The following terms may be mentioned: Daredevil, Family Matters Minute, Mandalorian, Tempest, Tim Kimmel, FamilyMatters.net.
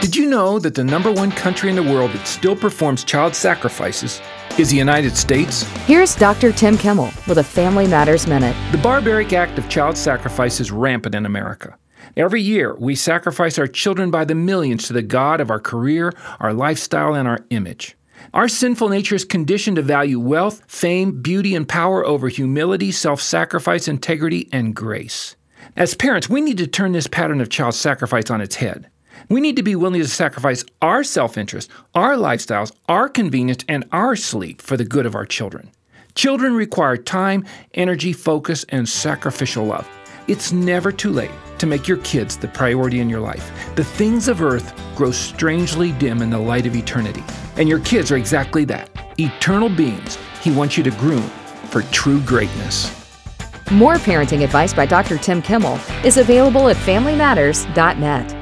Did you know that the #1 country in the world that still performs child sacrifices is the United States? Here's Dr. Tim Kimmel with a Family Matters Minute. The barbaric act of child sacrifice is rampant in America. Every year, we sacrifice our children by the millions to the god of our career, our lifestyle, and our image. Our sinful nature is conditioned to value wealth, fame, beauty, and power over humility, self-sacrifice, integrity, and grace. As parents, we need to turn this pattern of child sacrifice on its head. We need to be willing to sacrifice our self-interest, our lifestyles, our convenience, and our sleep for the good of our children. Children require time, energy, focus, and sacrificial love. It's never too late to make your kids the priority in your life. The things of earth grow strangely dim in the light of eternity. And your kids are exactly that, eternal beings he wants you to groom for true greatness. More parenting advice by Dr. Tim Kimmel is available at FamilyMatters.net.